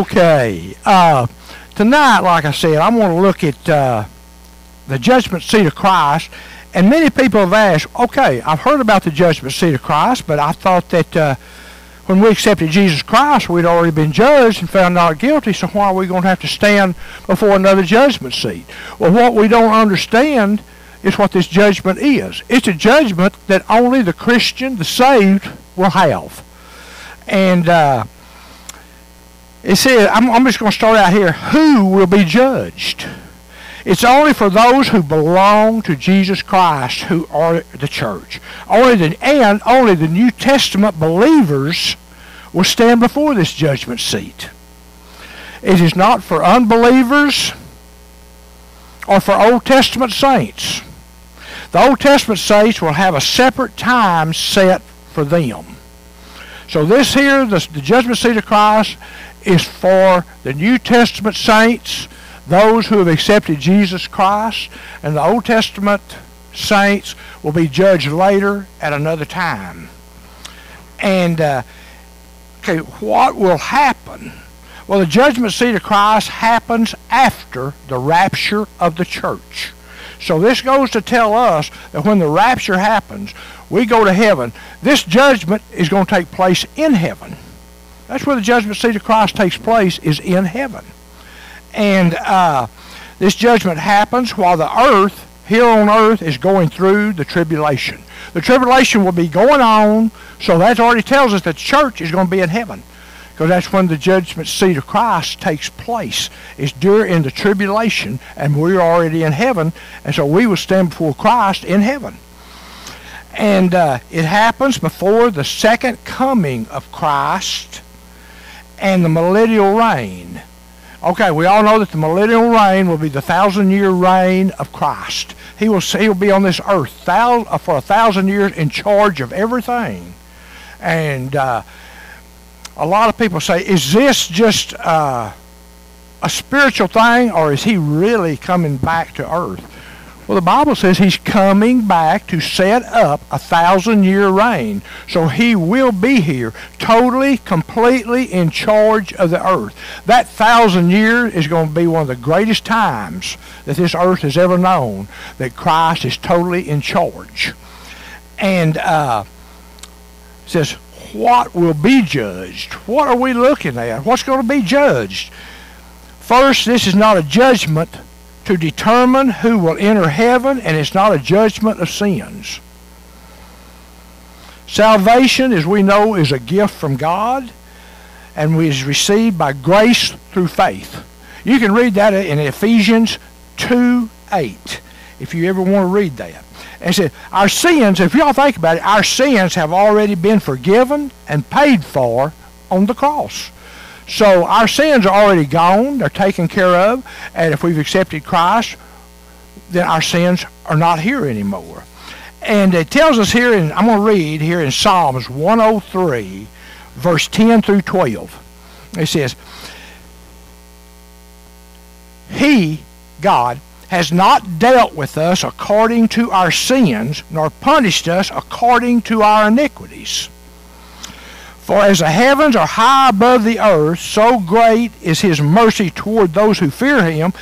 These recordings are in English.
Okay, tonight, like I said, I'm going to look at the judgment seat of Christ. And many people have asked, okay, I've heard about the judgment seat of Christ, but I thought that when we accepted Jesus Christ, we'd already been judged and found not guilty, so why are we going to have to stand before another judgment seat? Well, what we don't understand is what this judgment is. It's a judgment that only the Christian, the saved, will have. And it says, I'm just going to start out here, who will be judged? It's only for those who belong to Jesus Christ, who are the church. Only the New Testament believers will stand before this judgment seat. It is not for unbelievers or for Old Testament saints. The Old Testament saints will have a separate time set for them. So this here, the judgment seat of Christ, is for the New Testament saints, those who have accepted Jesus Christ, and the Old Testament saints will be judged later at another time. And, okay, what will happen? Well, the judgment seat of Christ happens after the rapture of the church. So this goes to tell us that when the rapture happens, we go to heaven. This judgment is going to take place in heaven. That's where the judgment seat of Christ takes place, is in heaven. And this judgment happens while the earth, here on earth, is going through the tribulation. The tribulation will be going on, so that already tells us that the church is going to be in heaven, because that's when the judgment seat of Christ takes place. It's during the tribulation, and we're already in heaven, and so we will stand before Christ in heaven. And it happens before the second coming of Christ and the millennial reign. Okay, we all know that the millennial reign will be the 1,000-year reign of Christ. He will be on this earth for 1,000 years in charge of everything. And a lot of people say, is this just a spiritual thing, or is he really coming back to earth? Well, the Bible says he's coming back to set up a 1,000-year reign. So he will be here totally, completely in charge of the earth. That 1,000 years is going to be one of the greatest times that this earth has ever known, that Christ is totally in charge. And it says, what will be judged? What are we looking at? What's going to be judged? First, this is not a judgment to determine who will enter heaven, and it's not a judgment of sins. Salvation, as we know, is a gift from God, and is received by grace through faith. You can read that in Ephesians 2:8, if you ever want to read that. And it says, our sins, if y'all think about it, our sins have already been forgiven and paid for on the cross. So our sins are already gone, they're taken care of, and if we've accepted Christ, then our sins are not here anymore. And it tells us here, and I'm going to read here in Psalms 103, verse 10 through 12. It says, He, God, has not dealt with us according to our sins, nor punished us according to our iniquities. For as the heavens are high above the earth, so great is his mercy toward those who fear him.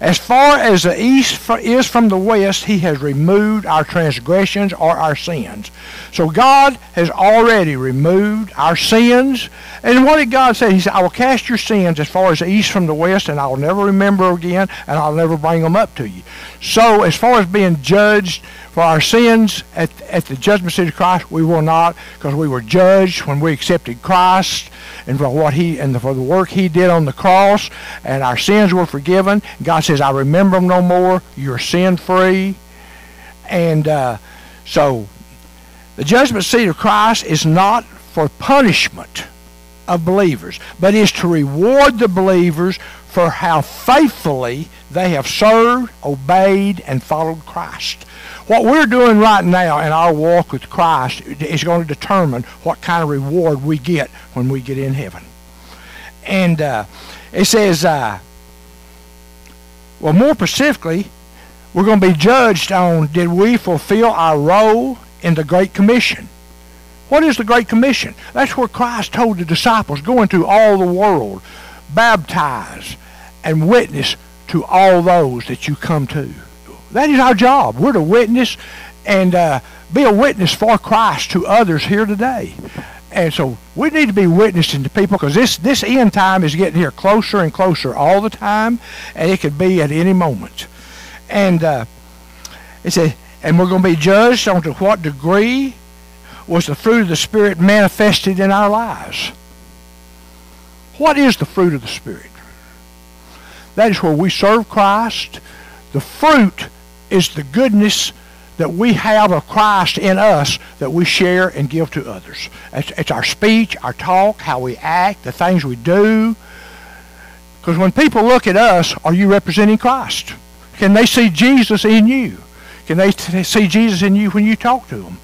As far as the east is from the west, he has removed our transgressions or our sins. So God has already removed our sins. And what did God say? He said, I will cast your sins as far as the east from the west, and I will never remember again, and I'll never bring them up to you. So as far as being judged for our sins at the judgment seat of Christ, we will not, because we were judged when we accepted Christ and for what he and for the work he did on the cross, and our sins were forgiven. God says, I remember them no more. You're sin free. And so the judgment seat of Christ is not for punishment of believers, but is to reward the believers for how faithfully they have served, obeyed, and followed Christ. What we're doing right now in our walk with Christ is going to determine what kind of reward we get when we get in heaven. And it says, well, more specifically, we're going to be judged on, did we fulfill our role in the Great Commission? What is the Great Commission? That's where Christ told the disciples, go into all the world, baptize, and witness to all those that you come to. That is our job. We're to witness and be a witness for Christ to others here today. And so we need to be witnessing to people, because this end time is getting here closer and closer all the time, and it could be at any moment. And it said, and we're going to be judged on to what degree was the fruit of the Spirit manifested in our lives. What is the fruit of the Spirit? That is where we serve Christ. The fruit is the goodness that we have of Christ in us that we share and give to others. It's our speech, our talk, how we act, the things we do. Because when people look at us, are you representing Christ? Can they see Jesus in you? Can they see Jesus in you when you talk to them?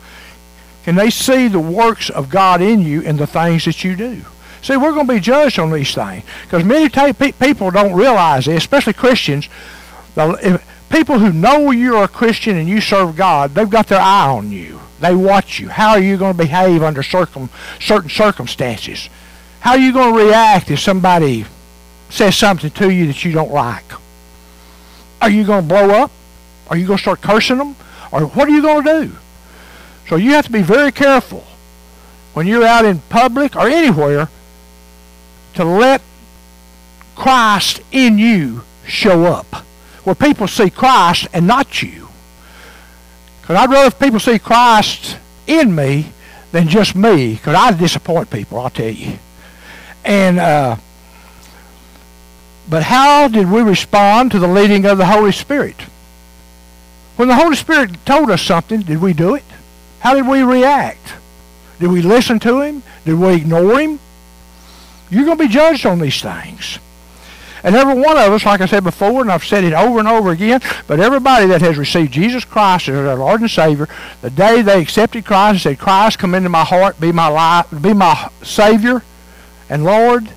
Can they see the works of God in you and the things that you do? See, we're going to be judged on these things. Because many people don't realize this, especially Christians. People who know you're a Christian and you serve God, they've got their eye on you. They watch you. How are you going to behave under certain circumstances? How are you going to react if somebody says something to you that you don't like? Are you going to blow up? Are you going to start cursing them? Or what are you going to do? So you have to be very careful when you're out in public or anywhere to let Christ in you show up, where people see Christ and not you. Because I'd rather people see Christ in me than just me, because I disappoint people, I'll tell you. And but how did we respond to the leading of the Holy Spirit? When the Holy Spirit told us something, did we do it? How did we react? Did we listen to Him? Did we ignore Him? You're going to be judged on these things. And every one of us, like I said before, and I've said it over and over again, but everybody that has received Jesus Christ as their Lord and Savior, the day they accepted Christ and said, Christ, come into my heart, be my life, be my Savior and Lord,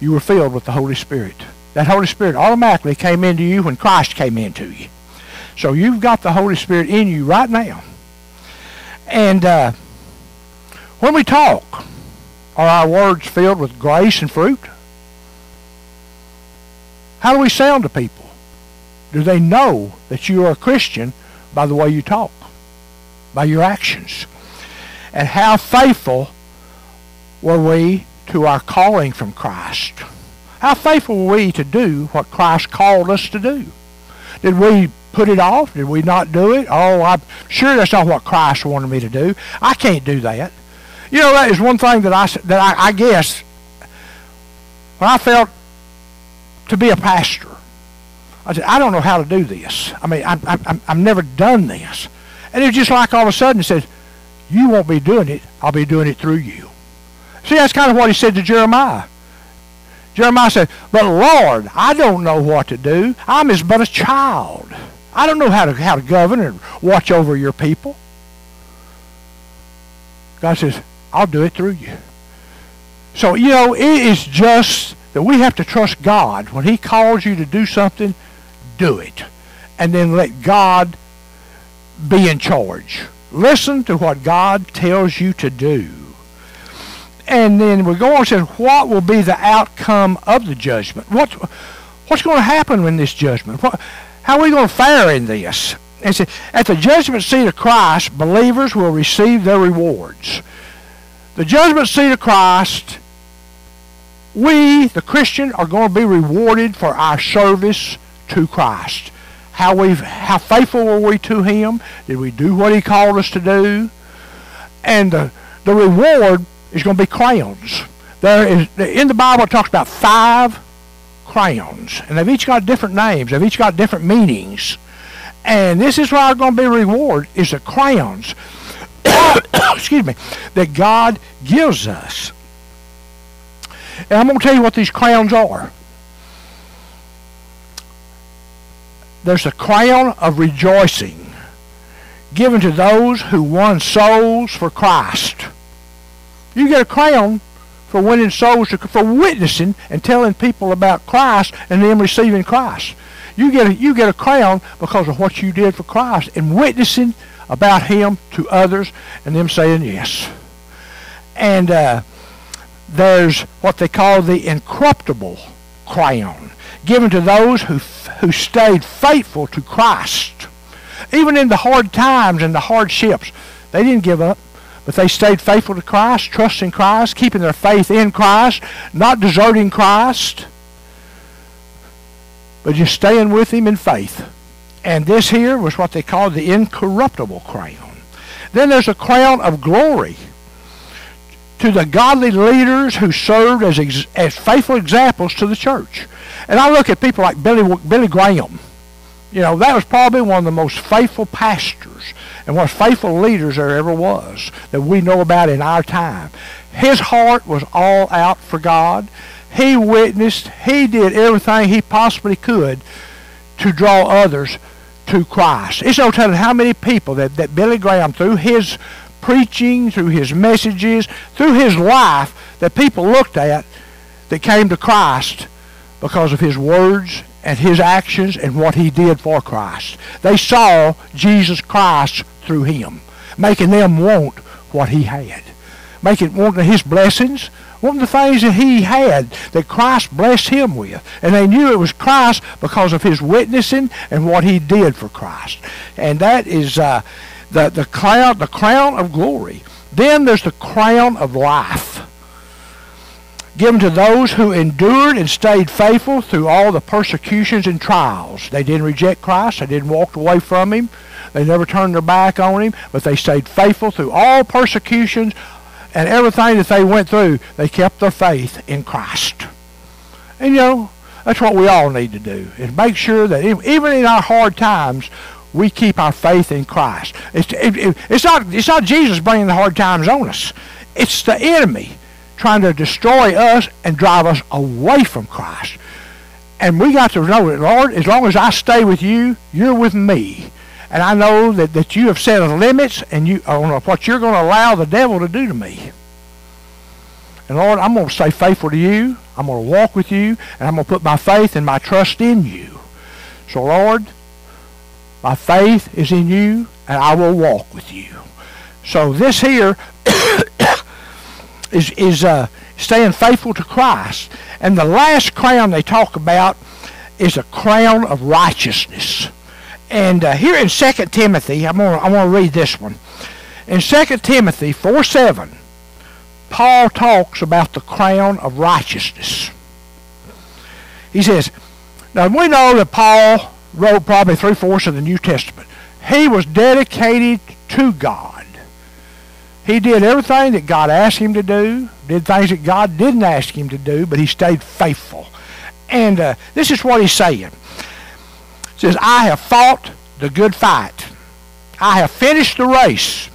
you were filled with the Holy Spirit. That Holy Spirit automatically came into you when Christ came into you. So you've got the Holy Spirit in you right now. And when we talk, are our words filled with grace and fruit? How do we sound to people? Do they know that you are a Christian by the way you talk, by your actions? And how faithful were we to our calling from Christ? How faithful were we to do what Christ called us to do? Did we put it off? Did we not do it? Oh, I'm sure that's not what Christ wanted me to do. I can't do that. You know, that is one thing that I guess when I felt to be a pastor, I said, I don't know how to do this. I mean, I've never done this. And it was just like all of a sudden it said, you won't be doing it. I'll be doing it through you. See, that's kind of what he said to Jeremiah. Jeremiah said, but Lord, I don't know what to do. I'm as but a child. I don't know how to govern and watch over your people. God says, I'll do it through you. So, you know, it is just that we have to trust God. When He calls you to do something, do it. And then let God be in charge. Listen to what God tells you to do. And then we go on and say, what will be the outcome of the judgment? What's going to happen in this judgment? How are we going to fare in this? And say, at the judgment seat of Christ, believers will receive their rewards. The judgment seat of Christ, we, the Christian, are going to be rewarded for our service to Christ. How faithful were we to Him? Did we do what He called us to do? And the reward is going to be crowns. In the Bible, it talks about 5 crowns, and they've each got different names. They've each got different meanings. And this is where I'm going to be rewarded, is the crowns excuse me, that God gives us. And I'm going to tell you what these crowns are. There's the crown of rejoicing given to those who won souls for Christ. You get a crown for winning souls, for witnessing and telling people about Christ and them receiving Christ. You get a crown because of what you did for Christ and witnessing about Him to others and them saying yes. And there's what they call the incorruptible crown, given to those who stayed faithful to Christ. Even in the hard times and the hardships, they didn't give up, but they stayed faithful to Christ, trusting Christ, keeping their faith in Christ, not deserting Christ, but just staying with Him in faith. And this here was what they called the incorruptible crown. Then there's a crown of glory to the godly leaders who served as faithful examples to the church. And I look at people like Billy Graham. You know, that was probably one of the most faithful pastors and one of the faithful leaders there ever was that we know about in our time. His heart was all out for God. He witnessed, he did everything he possibly could to draw others to Christ. It's no telling how many people that Billy Graham, through his preaching, through his messages, through his life, that people looked at that came to Christ because of his words and his actions and what he did for Christ. They saw Jesus Christ through him, making them want what he had, wanting his blessings, wanting the things that he had that Christ blessed him with. And they knew it was Christ because of his witnessing and what he did for Christ. And that is the crown of glory. Then there's the crown of life, given to those who endured and stayed faithful through all the persecutions and trials. They didn't reject Christ. They didn't walk away from Him. They never turned their back on Him, but they stayed faithful through all persecutions and everything that they went through. They kept their faith in Christ. And you know, that's what we all need to do, is make sure that even in our hard times, we keep our faith in Christ. It's not Jesus bringing the hard times on us. It's the enemy trying to destroy us and drive us away from Christ. And we got to know that, Lord, as long as I stay with you, you're with me. And I know that you have set limits and on what you're going to allow the devil to do to me. And Lord, I'm going to stay faithful to you. I'm going to walk with you. And I'm going to put my faith and my trust in you. So Lord, my faith is in you, and I will walk with you. So this here is staying faithful to Christ. And the last crown they talk about is a crown of righteousness. And here in 2 Timothy, I'm going to read this one. In 2 Timothy 4:7, Paul talks about the crown of righteousness. He says, now we know that Paul wrote probably 3/4 of the New Testament. He was dedicated to God. He did everything that God asked him to do, did things that God didn't ask him to do, but he stayed faithful. And this is what he's saying. He says, I have fought the good fight. I have finished the race.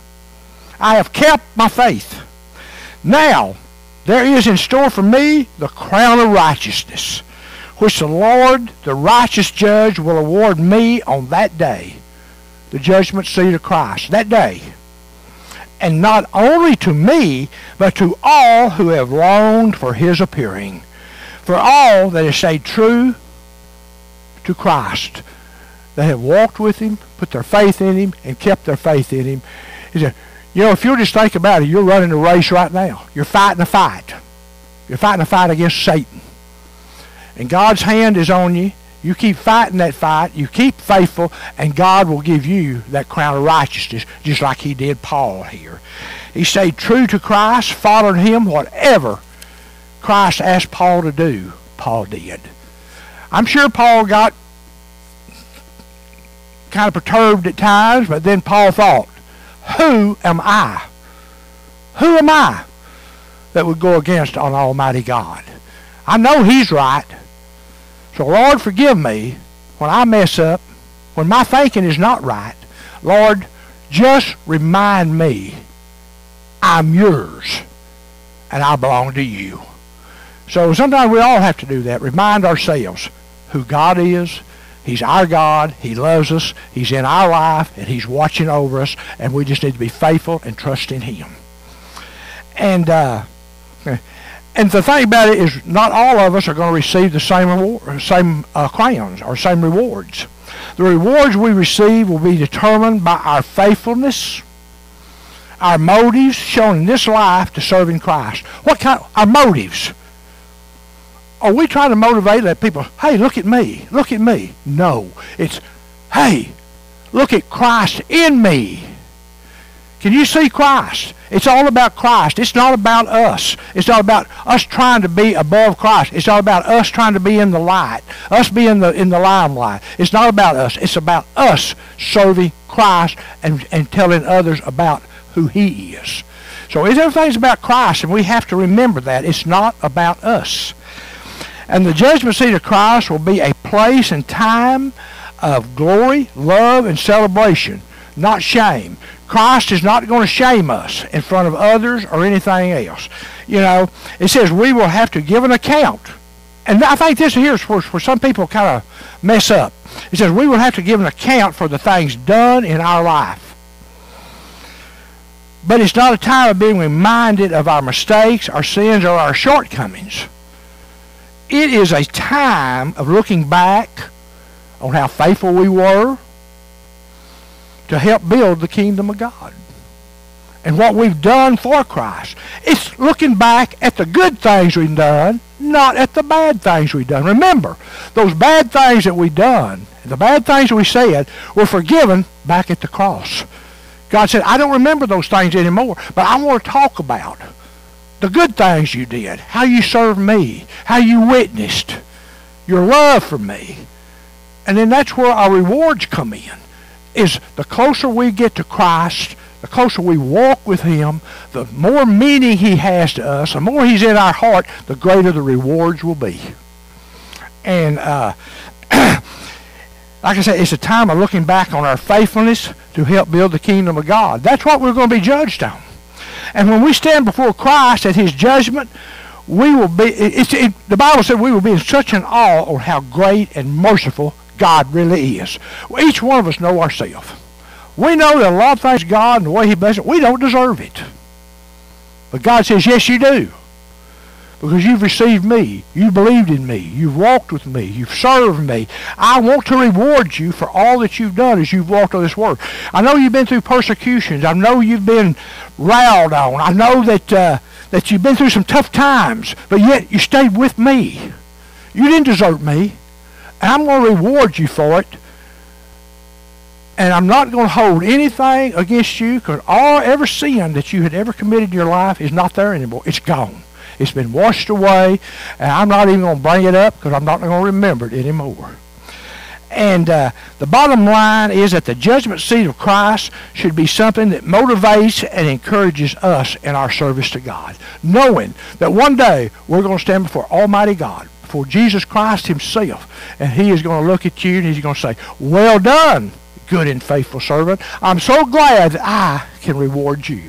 I have kept my faith. Now, there is in store for me the crown of righteousness, which the Lord, the righteous judge, will award me on that day, the judgment seat of Christ, that day. And not only to me, but to all who have longed for his appearing, for all that have stayed true to Christ, that have walked with him, put their faith in him, and kept their faith in him. He said, you know, if you'll just think about it, you're running a race right now. You're fighting a fight. You're fighting a fight against Satan. And God's hand is on you. You keep fighting that fight. You keep faithful, and God will give you that crown of righteousness, just like he did Paul here. He stayed true to Christ, followed him. Whatever Christ asked Paul to do, Paul did. I'm sure Paul got kind of perturbed at times, but then Paul thought, who am I? Who am I that would go against an almighty God? I know he's right. So, Lord, forgive me when I mess up, when my thinking is not right. Lord, just remind me I'm yours and I belong to you. So sometimes we all have to do that. Remind ourselves who God is. He's our God. He loves us. He's in our life, and he's watching over us, and we just need to be faithful and trust in him. And the thing about it is, not all of us are going to receive the same reward, same crowns or same rewards. The rewards we receive will be determined by our faithfulness, our motives shown in this life to serving Christ. Our motives. Are we trying to motivate that people, hey, look at me, look at me? No, it's, hey, look at Christ in me. Can you see Christ? It's all about Christ. It's not about us. It's not about us trying to be above Christ. It's all about us trying to be in the light, us being in the limelight. It's not about us. It's about us serving Christ and telling others about who he is. So everything's about Christ, and we have to remember that. It's not about us. And the judgment seat of Christ will be a place and time of glory, love, and celebration, not shame. Christ is not going to shame us in front of others or anything else. You know, it says we will have to give an account. And I think this here is where some people kind of mess up. It says we will have to give an account for the things done in our life. But it's not a time of being reminded of our mistakes, our sins, or our shortcomings. It is a time of looking back on how faithful we were to help build the kingdom of God and what we've done for Christ. It's looking back at the good things we've done, not at the bad things we've done. Remember, those bad things that we've done, the bad things we said, were forgiven back at the cross. God said, I don't remember those things anymore, but I want to talk about the good things you did, how you served me, how you witnessed, your love for me. And then that's where our rewards come in. Is the closer we get to Christ, the closer we walk with him, the more meaning he has to us, the more he's in our heart, the greater the rewards will be. And like I said, it's a time of looking back on our faithfulness to help build the kingdom of God. That's what we're going to be judged on. And when we stand before Christ at his judgment, we will be, the Bible said we will be in such an awe of how great and merciful God really is. Each one of us know ourselves. We know that a lot of things God and the way he blesses it, we don't deserve it. But God says, yes, you do. Because you've received me. You believed in me. You've walked with me. You've served me. I want to reward you for all that you've done as you've walked on this world. I know you've been through persecutions. I know you've been railed on. I know that, that you've been through some tough times. But yet you stayed with me. You didn't desert me. And I'm going to reward you for it. And I'm not going to hold anything against you, because every sin that you had ever committed in your life is not there anymore. It's gone. It's been washed away, and I'm not even going to bring it up because I'm not going to remember it anymore. And the bottom line is that the judgment seat of Christ should be something that motivates and encourages us in our service to God, knowing that one day we're going to stand before Almighty God, before Jesus Christ himself, and he is going to look at you and he's going to say, well done, good and faithful servant. I'm so glad that I can reward you.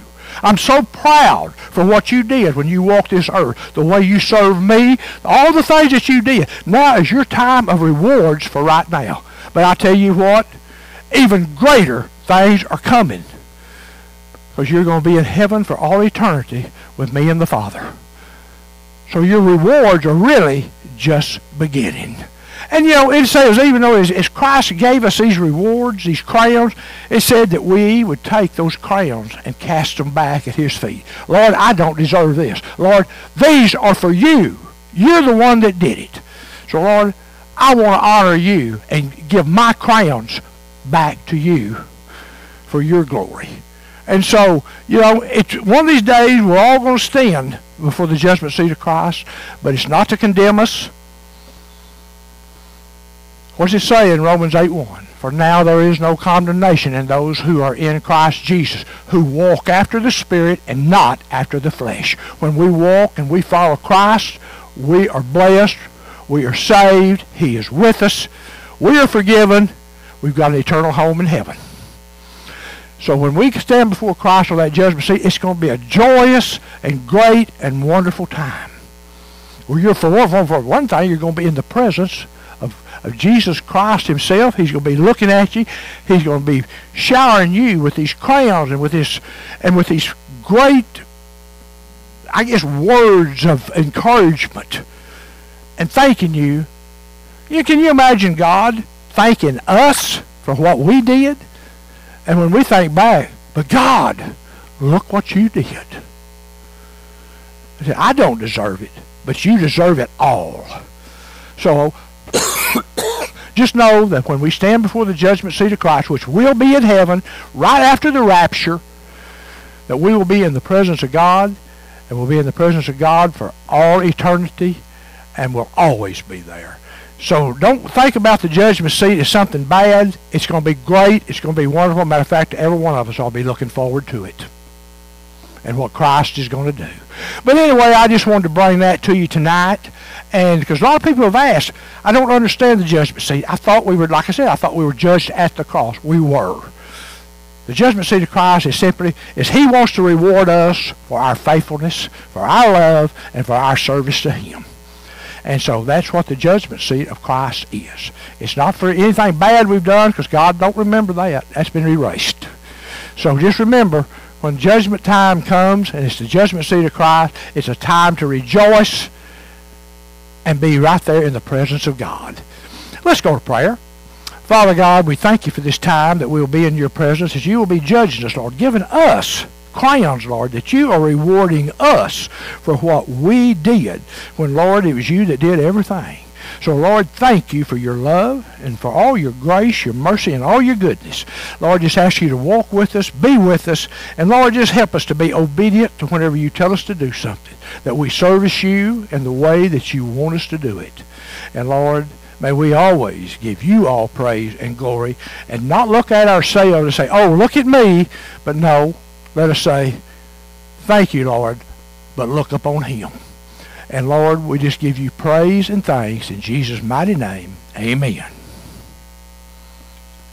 I'm so proud for what you did when you walked this earth, the way you served me, all the things that you did. Now is your time of rewards for right now. But I tell you what, even greater things are coming, because you're going to be in heaven for all eternity with me and the Father. So your rewards are really just beginning. And you know, it says, even though as Christ gave us these rewards, these crowns, it said that we would take those crowns and cast them back at his feet. Lord, I don't deserve this. Lord, these are for you. You're the one that did it. So Lord, I want to honor you and give my crowns back to you for your glory. And so, you know, it's one of these days we're all going to stand before the judgment seat of Christ, but it's not to condemn us. What's it say in Romans 8:1? For now there is no condemnation in those who are in Christ Jesus, who walk after the Spirit and not after the flesh. When we walk and we follow Christ, we are blessed, we are saved, he is with us, we are forgiven, we've got an eternal home in heaven. So when we stand before Christ on that judgment seat, it's going to be a joyous and great and wonderful time. Well, you're, for one thing, you're going to be in the presence of Jesus Christ himself. He's going to be looking at you. He's going to be showering you with these crowns and with these great, I guess, words of encouragement and thanking you. Can you imagine God thanking us for what we did? And when we think back, but God, look what you did. I don't deserve it, but you deserve it all. So just know that when we stand before the judgment seat of Christ, which will be in heaven right after the rapture, that we will be in the presence of God, and we'll be in the presence of God for all eternity, and we'll always be there. So don't think about the judgment seat as something bad. It's going to be great. It's going to be wonderful. Matter of fact, every one of us ought to be looking forward to it and what Christ is going to do. But anyway, I just wanted to bring that to you tonight, and because a lot of people have asked, I don't understand the judgment seat. I thought we were, like I said, I thought we were judged at the cross. We were. The judgment seat of Christ is simply, is He wants to reward us for our faithfulness, for our love, and for our service to Him. And so that's what the judgment seat of Christ is. It's not for anything bad we've done, because God don't remember that. That's been erased. So just remember, when judgment time comes, and it's the judgment seat of Christ, it's a time to rejoice and be right there in the presence of God. Let's go to prayer. Father God, we thank you for this time that we'll be in your presence, as you will be judging us, Lord, giving us crowns, Lord, that you are rewarding us for what we did, when, Lord, it was you that did everything. So, Lord, thank you for your love and for all your grace, your mercy, and all your goodness. Lord, just ask you to walk with us, be with us, and, Lord, just help us to be obedient to whenever you tell us to do something, that we service you in the way that you want us to do it. And, Lord, may we always give you all praise and glory, and not look at ourselves and say, oh, look at me, but no, let us say, thank you, Lord, but look upon Him. And, Lord, we just give you praise and thanks in Jesus' mighty name. Amen.